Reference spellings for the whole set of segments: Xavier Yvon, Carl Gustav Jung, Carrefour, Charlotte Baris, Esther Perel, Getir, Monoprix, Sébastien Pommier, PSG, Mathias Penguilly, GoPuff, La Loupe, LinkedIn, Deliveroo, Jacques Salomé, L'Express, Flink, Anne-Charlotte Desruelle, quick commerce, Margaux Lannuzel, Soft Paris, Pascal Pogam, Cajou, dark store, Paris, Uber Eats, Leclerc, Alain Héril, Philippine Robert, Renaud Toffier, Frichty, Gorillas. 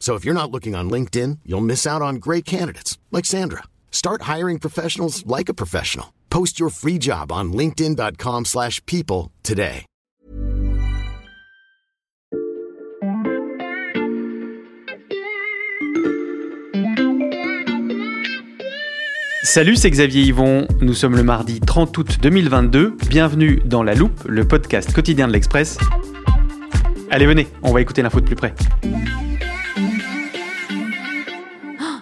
So if you're not looking on LinkedIn, you'll miss out on great candidates like Sandra. Start hiring professionals like a professional. Post your free job on linkedin.com/people today. Salut, c'est Xavier Yvon. Nous sommes le mardi 30 août 2022. Bienvenue dans La Loupe, le podcast quotidien de l'Express. Allez, venez, on va écouter l'info de plus près.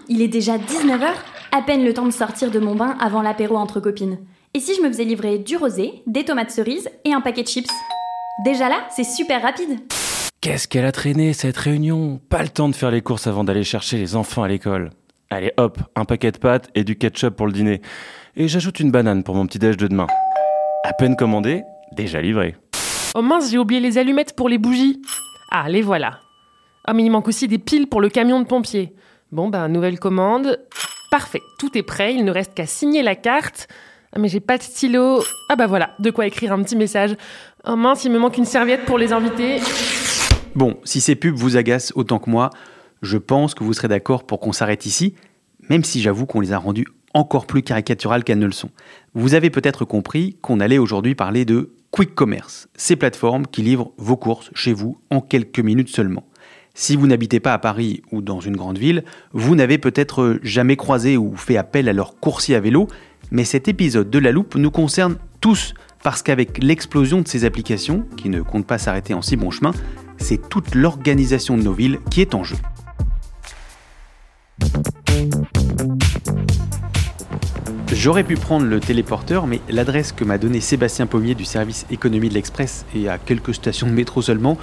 Il est déjà 19h, à peine le temps de sortir de mon bain avant l'apéro entre copines. Et si je me faisais livrer du rosé, des tomates cerises et un paquet de chips ? Déjà là, c'est super rapide. Qu'est-ce qu'elle a traîné, cette réunion ? Pas le temps de faire les courses avant d'aller chercher les enfants à l'école. Allez hop, un paquet de pâtes et du ketchup pour le dîner. Et j'ajoute une banane pour mon petit déj de demain. À peine commandé, déjà livré. Oh mince, j'ai oublié les allumettes pour les bougies. Ah, les voilà. Ah, mais il manque aussi des piles pour le camion de pompiers. Bon, ben, nouvelle commande. Parfait, tout est prêt, il ne reste qu'à signer la carte. Ah, mais j'ai pas de stylo. Ah bah voilà, de quoi écrire un petit message. Oh mince, il me manque une serviette pour les invités. Bon, si ces pubs vous agacent autant que moi, je pense que vous serez d'accord pour qu'on s'arrête ici, même si j'avoue qu'on les a rendues encore plus caricaturales qu'elles ne le sont. Vous avez peut-être compris qu'on allait aujourd'hui parler de Quick Commerce, ces plateformes qui livrent vos courses chez vous en quelques minutes seulement. Si vous n'habitez pas à Paris ou dans une grande ville, vous n'avez peut-être jamais croisé ou fait appel à leur coursier à vélo, mais cet épisode de La Loupe nous concerne tous, parce qu'avec l'explosion de ces applications, qui ne comptent pas s'arrêter en si bon chemin, c'est toute l'organisation de nos villes qui est en jeu. J'aurais pu prendre le téléporteur, mais l'adresse que m'a donnée Sébastien Pommier du service économie de l'Express et à quelques stations de métro seulement,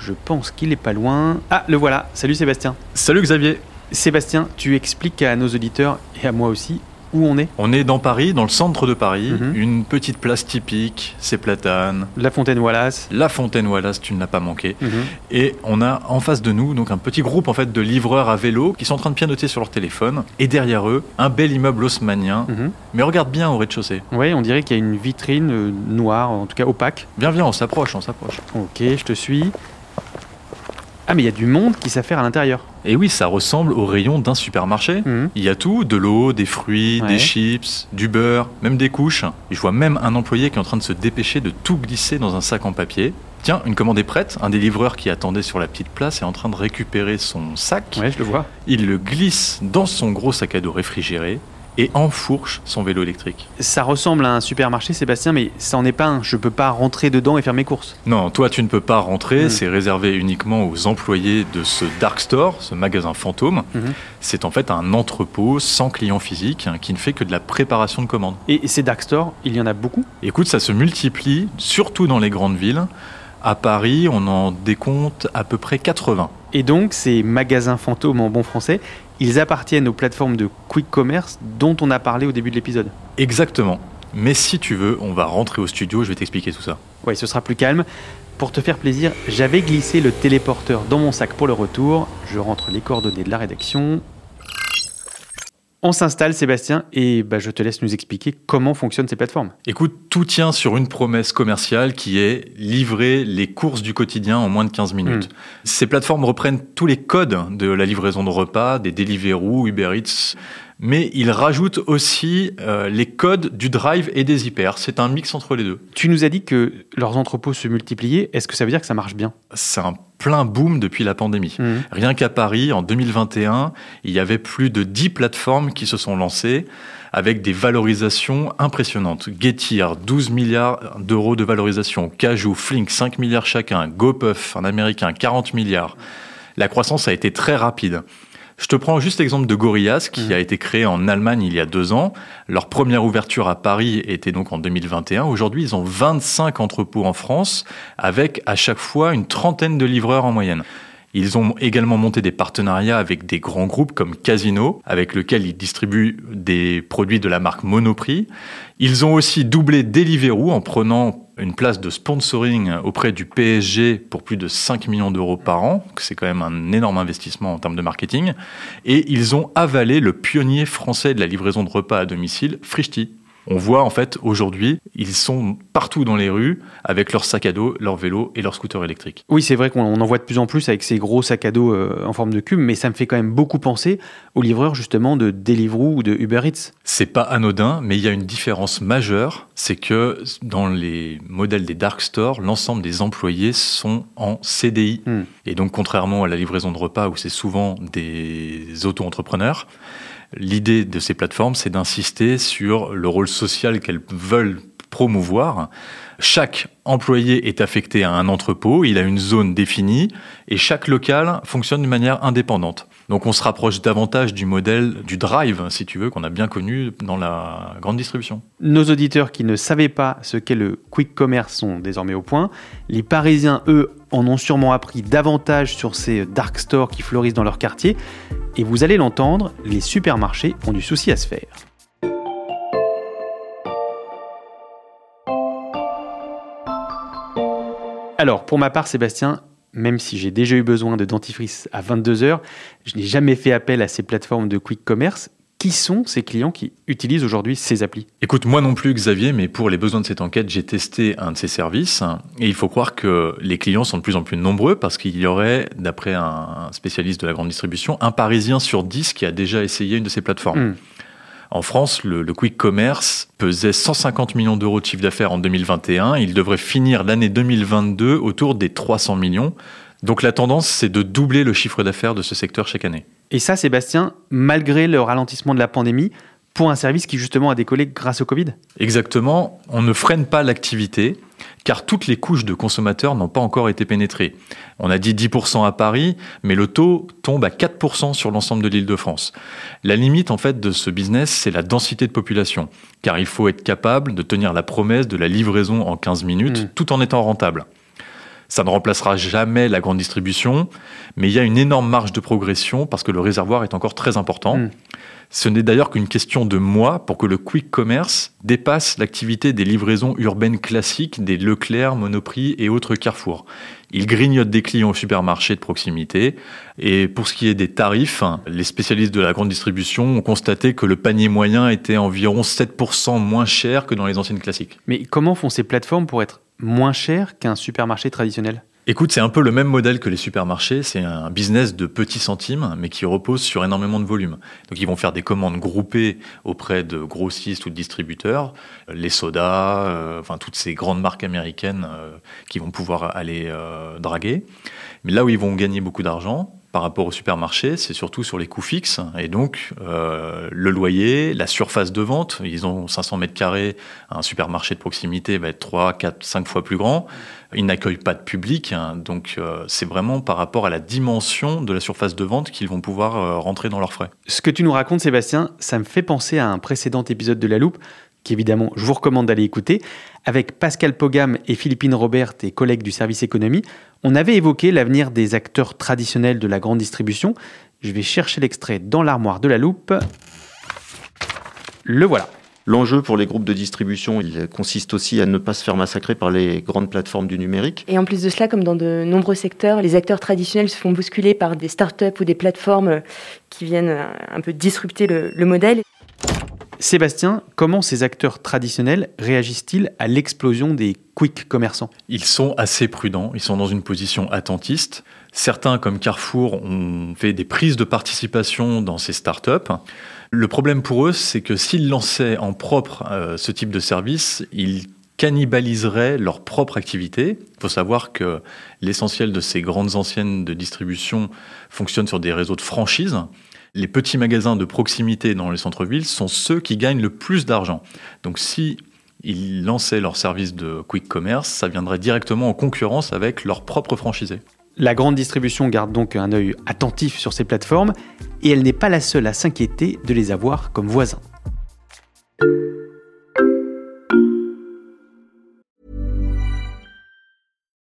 je pense qu'il est pas loin. Ah, le voilà. Salut Sébastien. Salut Xavier. Sébastien, tu expliques à nos auditeurs et à moi aussi où on est ? On est dans Paris, dans le centre de Paris, Une petite place typique, c'est Platane. La Fontaine Wallace. La Fontaine Wallace, tu ne l'as pas manqué. Et on a en face de nous donc un petit groupe en fait de livreurs à vélo qui sont en train de pianoter sur leur téléphone. Et derrière eux, un bel immeuble haussmannien. Mais regarde bien au rez-de-chaussée. Oui, on dirait qu'il y a une vitrine noire, en tout cas opaque. Viens, on s'approche. Ok, je te suis. Ah mais il y a du monde qui s'affaire à l'intérieur. Et oui, ça ressemble au rayon d'un supermarché. Il y a tout, de l'eau, des fruits, Des chips, du beurre, même des couches. Et je vois même un employé qui est en train de se dépêcher de tout glisser dans un sac en papier. Tiens, une commande est prête. Un des livreurs qui attendait sur la petite place est en train de récupérer son sac. Ouais, je le vois. Il le glisse dans son gros sac à dos réfrigéré et enfourche son vélo électrique. Ça ressemble à un supermarché, Sébastien, mais ça n'en est pas un. Je peux pas rentrer dedans et faire mes courses. Non, toi, tu ne peux pas rentrer. C'est réservé uniquement aux employés de ce Dark Store, ce magasin fantôme. C'est en fait un entrepôt sans client physique qui ne fait que de la préparation de commandes. Et ces Dark Store, il y en a beaucoup ? Écoute, ça se multiplie, surtout dans les grandes villes. À Paris, on en décompte à peu près 80. Et donc, ces magasins fantômes en bon français, ils appartiennent aux plateformes de Quick Commerce dont on a parlé au début de l'épisode. Exactement. Mais si tu veux, on va rentrer au studio, je vais t'expliquer tout ça. Oui, ce sera plus calme. Pour te faire plaisir, j'avais glissé le téléporteur dans mon sac pour le retour. Je rentre les coordonnées de la rédaction. On s'installe, Sébastien, et je te laisse nous expliquer comment fonctionnent ces plateformes. Écoute, tout tient sur une promesse commerciale qui est livrer les courses du quotidien en moins de 15 minutes. Ces plateformes reprennent tous les codes de la livraison de repas, des Deliveroo, Uber Eats, mais il rajoute aussi les codes du drive et des hyper. C'est un mix entre les deux. Tu nous as dit que leurs entrepôts se multipliaient. Est-ce que ça veut dire que ça marche bien ? C'est un plein boom depuis la pandémie. Mmh. Rien qu'à Paris, en 2021, il y avait plus de 10 plateformes qui se sont lancées avec des valorisations impressionnantes. Getir, 12 milliards d'euros de valorisation. Cajou, Flink, 5 milliards chacun. GoPuff, un américain, 40 milliards. La croissance a été très rapide. Je te prends juste l'exemple de Gorillas, qui a été créé en Allemagne il y a 2 ans. Leur première ouverture à Paris était donc en 2021. Aujourd'hui, ils ont 25 entrepôts en France, avec à chaque fois une trentaine de livreurs en moyenne. Ils ont également monté des partenariats avec des grands groupes comme Casino, avec lequel ils distribuent des produits de la marque Monoprix. Ils ont aussi doublé Deliveroo en prenant une place de sponsoring auprès du PSG pour plus de 5 millions d'euros par an. C'est quand même un énorme investissement en termes de marketing. Et ils ont avalé le pionnier français de la livraison de repas à domicile, Frichty. On voit en fait aujourd'hui, ils sont partout dans les rues avec leurs sacs à dos, leurs vélos et leurs scooters électriques. Oui, c'est vrai qu'on en voit de plus en plus avec ces gros sacs à dos en forme de cube, mais ça me fait quand même beaucoup penser aux livreurs justement de Deliveroo ou de Uber Eats. C'est pas anodin, mais il y a une différence majeure, c'est que dans les modèles des dark stores, l'ensemble des employés sont en CDI. Et donc contrairement à la livraison de repas où c'est souvent des auto-entrepreneurs, l'idée de ces plateformes, c'est d'insister sur le rôle social qu'elles veulent promouvoir. Chaque employé est affecté à un entrepôt, il a une zone définie et chaque local fonctionne de manière indépendante. Donc on se rapproche davantage du modèle du drive, si tu veux, qu'on a bien connu dans la grande distribution. Nos auditeurs qui ne savaient pas ce qu'est le quick commerce sont désormais au point. Les Parisiens, eux, en ont sûrement appris davantage sur ces dark stores qui fleurissent dans leur quartier. Et vous allez l'entendre, les supermarchés ont du souci à se faire. Alors, pour ma part, Sébastien, même si j'ai déjà eu besoin de dentifrice à 22h, je n'ai jamais fait appel à ces plateformes de quick commerce. Qui sont ces clients qui utilisent aujourd'hui ces applis ? Écoute, moi non plus, Xavier, mais pour les besoins de cette enquête, j'ai testé un de ces services. Et il faut croire que les clients sont de plus en plus nombreux parce qu'il y aurait, d'après un spécialiste de la grande distribution, 1 Parisien sur 10 qui a déjà essayé une de ces plateformes. En France, le quick commerce pesait 150 millions d'euros de chiffre d'affaires en 2021. Il devrait finir l'année 2022 autour des 300 millions. Donc la tendance, c'est de doubler le chiffre d'affaires de ce secteur chaque année. Et ça, Sébastien, malgré le ralentissement de la pandémie, pour un service qui justement a décollé grâce au Covid ? Exactement, on ne freine pas l'activité, car toutes les couches de consommateurs n'ont pas encore été pénétrées. On a dit 10% à Paris, mais le taux tombe à 4% sur l'ensemble de l'Île-de-France. La limite en fait de ce business, c'est la densité de population, car il faut être capable de tenir la promesse de la livraison en 15 minutes, tout en étant rentable. Ça ne remplacera jamais la grande distribution, mais il y a une énorme marge de progression parce que le réservoir est encore très important. Ce n'est d'ailleurs qu'une question de mois pour que le quick commerce dépasse l'activité des livraisons urbaines classiques des Leclerc, Monoprix et autres Carrefour. Il grignote des clients au supermarché de proximité. Et pour ce qui est des tarifs, les spécialistes de la grande distribution ont constaté que le panier moyen était environ 7% moins cher que dans les anciennes classiques. Mais comment font ces plateformes pour être moins cher qu'un supermarché traditionnel ? Écoute, c'est un peu le même modèle que les supermarchés, c'est un business de petits centimes, mais qui repose sur énormément de volume. Donc ils vont faire des commandes groupées auprès de grossistes ou de distributeurs, les sodas, enfin toutes ces grandes marques américaines qui vont pouvoir aller draguer. Mais là où ils vont gagner beaucoup d'argent, par rapport au supermarché, c'est surtout sur les coûts fixes. Et donc, le loyer, la surface de vente, ils ont 500 mètres carrés, un supermarché de proximité va être 3, 4, 5 fois plus grand. Ils n'accueillent pas de public. Donc, c'est vraiment par rapport à la dimension de la surface de vente qu'ils vont pouvoir rentrer dans leurs frais. Ce que tu nous racontes, Sébastien, ça me fait penser à un précédent épisode de La Loupe, qu'évidemment, je vous recommande d'aller écouter. Avec Pascal Pogam et Philippine Robert, tes collègues du service économie, on avait évoqué l'avenir des acteurs traditionnels de la grande distribution. Je vais chercher l'extrait dans l'armoire de La Loupe. Le voilà. L'enjeu pour les groupes de distribution, il consiste aussi à ne pas se faire massacrer par les grandes plateformes du numérique. Et en plus de cela, comme dans de nombreux secteurs, les acteurs traditionnels se font bousculer par des startups ou des plateformes qui viennent un peu disrupter le modèle. Sébastien, comment ces acteurs traditionnels réagissent-ils à l'explosion des quick commerçants ? Ils sont assez prudents, ils sont dans une position attentiste. Certains, comme Carrefour, ont fait des prises de participation dans ces startups. Le problème pour eux, c'est que s'ils lançaient en propre ce type de service, ils cannibaliseraient leur propre activité. Il faut savoir que l'essentiel de ces grandes enseignes de distribution fonctionne sur des réseaux de franchise. Les petits magasins de proximité dans les centres-villes sont ceux qui gagnent le plus d'argent. Donc si ils lançaient leur service de quick commerce, ça viendrait directement en concurrence avec leurs propres franchisés. La grande distribution garde donc un œil attentif sur ces plateformes et elle n'est pas la seule à s'inquiéter de les avoir comme voisins.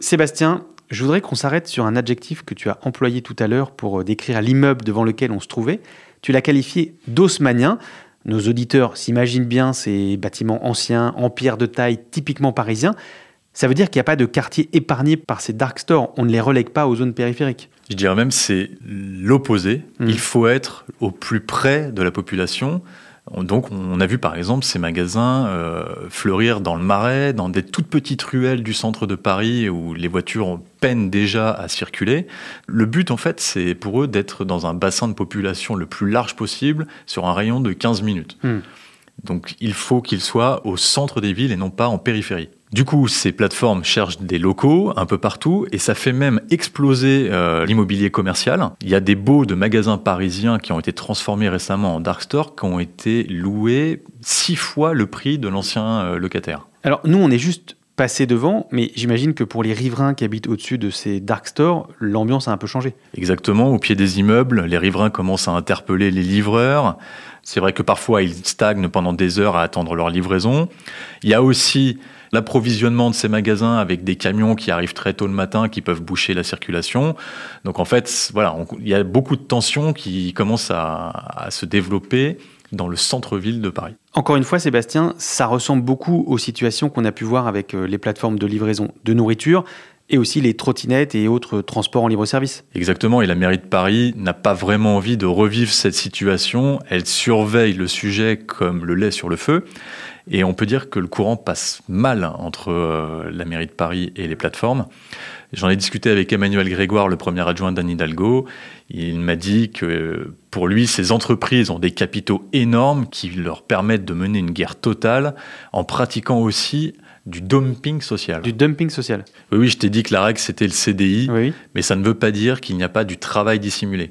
Sébastien, je voudrais qu'on s'arrête sur un adjectif que tu as employé tout à l'heure pour décrire l'immeuble devant lequel on se trouvait. Tu l'as qualifié d'haussmannien. Nos auditeurs s'imaginent bien ces bâtiments anciens, en pierre de taille, typiquement parisiens. Ça veut dire qu'il n'y a pas de quartier épargné par ces dark stores. On ne les relègue pas aux zones périphériques. Je dirais même que c'est l'opposé. Il faut être au plus près de la population. Donc, on a vu par exemple ces magasins fleurir dans le Marais, dans des toutes petites ruelles du centre de Paris où les voitures peinent déjà à circuler. Le but, en fait, c'est pour eux d'être dans un bassin de population le plus large possible sur un rayon de 15 minutes. Donc, il faut qu'ils soient au centre des villes et non pas en périphérie. Du coup, ces plateformes cherchent des locaux un peu partout et ça fait même exploser l'immobilier commercial. Il y a des baux de magasins parisiens qui ont été transformés récemment en dark store qui ont été loués 6 fois le prix de l'ancien locataire. Alors nous, on est juste passé devant, mais j'imagine que pour les riverains qui habitent au-dessus de ces dark stores, l'ambiance a un peu changé. Exactement, au pied des immeubles, les riverains commencent à interpeller les livreurs. C'est vrai que parfois, ils stagnent pendant des heures à attendre leur livraison. Il y a aussi l'approvisionnement de ces magasins avec des camions qui arrivent très tôt le matin, qui peuvent boucher la circulation. Donc en fait, voilà, il y a beaucoup de tensions qui commencent à se développer dans le centre-ville de Paris. Encore une fois, Sébastien, ça ressemble beaucoup aux situations qu'on a pu voir avec les plateformes de livraison de nourriture et aussi les trottinettes et autres transports en libre-service. Exactement, et la mairie de Paris n'a pas vraiment envie de revivre cette situation. Elle surveille le sujet comme le lait sur le feu. Et on peut dire que le courant passe mal entre la mairie de Paris et les plateformes. J'en ai discuté avec Emmanuel Grégoire, le premier adjoint d'Anne Hidalgo. Il m'a dit que pour lui, ces entreprises ont des capitaux énormes qui leur permettent de mener une guerre totale en pratiquant aussi du dumping social. Du dumping social. Oui, je t'ai dit que la règle, c'était le CDI, oui. Mais ça ne veut pas dire qu'il n'y a pas du travail dissimulé.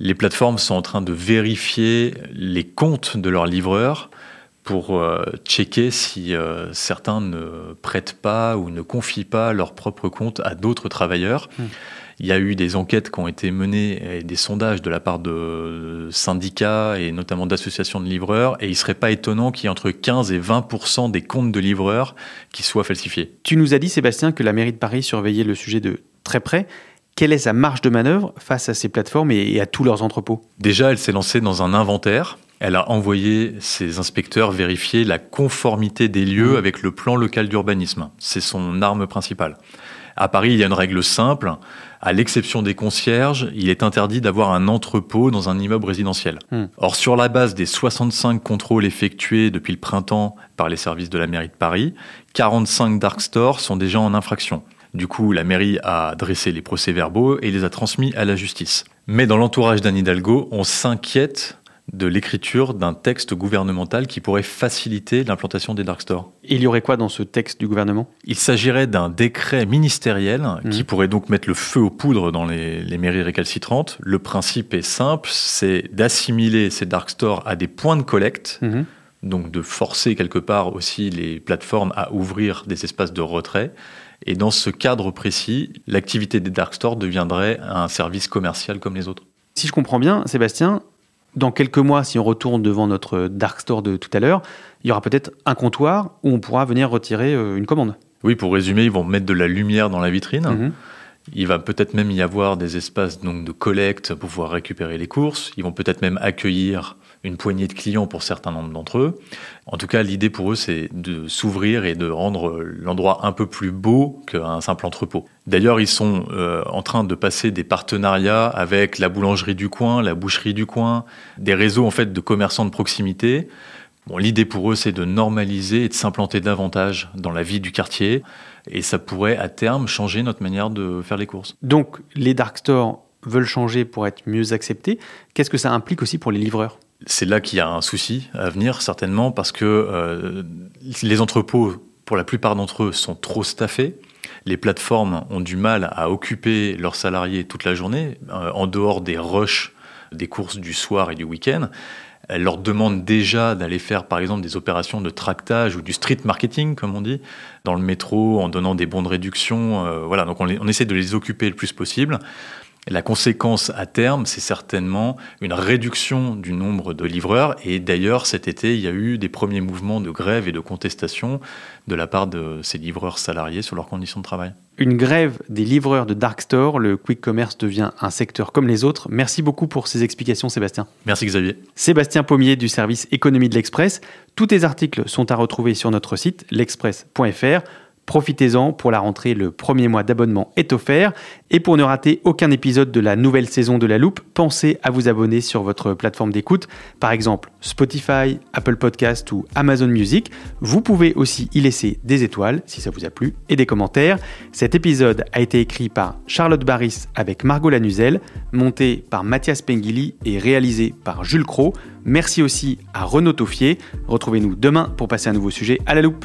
Les plateformes sont en train de vérifier les comptes de leurs livreurs pour checker si certains ne prêtent pas ou ne confient pas leur propre compte à d'autres travailleurs. Il y a eu des enquêtes qui ont été menées et des sondages de la part de syndicats et notamment d'associations de livreurs. Et il ne serait pas étonnant qu'il y ait entre 15 et 20% des comptes de livreurs qui soient falsifiés. Tu nous as dit, Sébastien, que la mairie de Paris surveillait le sujet de très près. Quelle est sa marge de manœuvre face à ces plateformes et à tous leurs entrepôts ? Déjà, elle s'est lancée dans un inventaire. Elle a envoyé ses inspecteurs vérifier la conformité des lieux avec le plan local d'urbanisme. C'est son arme principale. À Paris, il y a une règle simple. À l'exception des concierges, il est interdit d'avoir un entrepôt dans un immeuble résidentiel. Or, sur la base des 65 contrôles effectués depuis le printemps par les services de la mairie de Paris, 45 dark stores sont déjà en infraction. Du coup, la mairie a dressé les procès-verbaux et les a transmis à la justice. Mais dans l'entourage d'Anne Hidalgo, on s'inquiète de l'écriture d'un texte gouvernemental qui pourrait faciliter l'implantation des dark stores. Il y aurait quoi dans ce texte du gouvernement ? Il s'agirait d'un décret ministériel qui pourrait donc mettre le feu aux poudres dans les mairies récalcitrantes. Le principe est simple, c'est d'assimiler ces dark stores à des points de collecte, donc de forcer quelque part aussi les plateformes à ouvrir des espaces de retrait. Et dans ce cadre précis, l'activité des dark stores deviendrait un service commercial comme les autres. Si je comprends bien, Sébastien, dans quelques mois, si on retourne devant notre dark store de tout à l'heure, il y aura peut-être un comptoir où on pourra venir retirer une commande. Oui, pour résumer, ils vont mettre de la lumière dans la vitrine. Il va peut-être même y avoir des espaces donc, de collecte pour pouvoir récupérer les courses. Ils vont peut-être même accueillir une poignée de clients pour certains nombres d'entre eux. En tout cas, l'idée pour eux, c'est de s'ouvrir et de rendre l'endroit un peu plus beau qu'un simple entrepôt. D'ailleurs, ils sont en train de passer des partenariats avec la boulangerie du coin, la boucherie du coin, des réseaux en fait, de commerçants de proximité. Bon, l'idée pour eux, c'est de normaliser et de s'implanter davantage dans la vie du quartier. Et ça pourrait, à terme, changer notre manière de faire les courses. Donc, les dark stores veulent changer pour être mieux acceptés. Qu'est-ce que ça implique aussi pour les livreurs ? C'est là qu'il y a un souci à venir, certainement, parce que les entrepôts, pour la plupart d'entre eux, sont trop staffés. Les plateformes ont du mal à occuper leurs salariés toute la journée, en dehors des rushs des courses du soir et du week-end. Elle leur demande déjà d'aller faire, par exemple, des opérations de tractage ou du street marketing, comme on dit, dans le métro, en donnant des bons de réduction. Voilà, donc on essaie de les occuper le plus possible. Et la conséquence à terme, c'est certainement une réduction du nombre de livreurs. Et d'ailleurs, cet été, il y a eu des premiers mouvements de grève et de contestation de la part de ces livreurs salariés sur leurs conditions de travail. Une grève des livreurs de dark store, le quick commerce devient un secteur comme les autres. Merci beaucoup pour ces explications, Sébastien. Merci, Xavier. Sébastien Pommier du service économie de l'Express. Tous tes articles sont à retrouver sur notre site l'express.fr. Profitez-en, pour la rentrée, le premier mois d'abonnement est offert. Et pour ne rater aucun épisode de la nouvelle saison de La Loupe, pensez à vous abonner sur votre plateforme d'écoute, par exemple Spotify, Apple Podcast ou Amazon Music. Vous pouvez aussi y laisser des étoiles, si ça vous a plu, et des commentaires. Cet épisode a été écrit par Charlotte Baris avec Margaux Lannuzel, monté par Mathias Penguilly et réalisé par Jules Krot. Merci aussi à Renaud Toffier. Retrouvez-nous demain pour passer un nouveau sujet à La Loupe.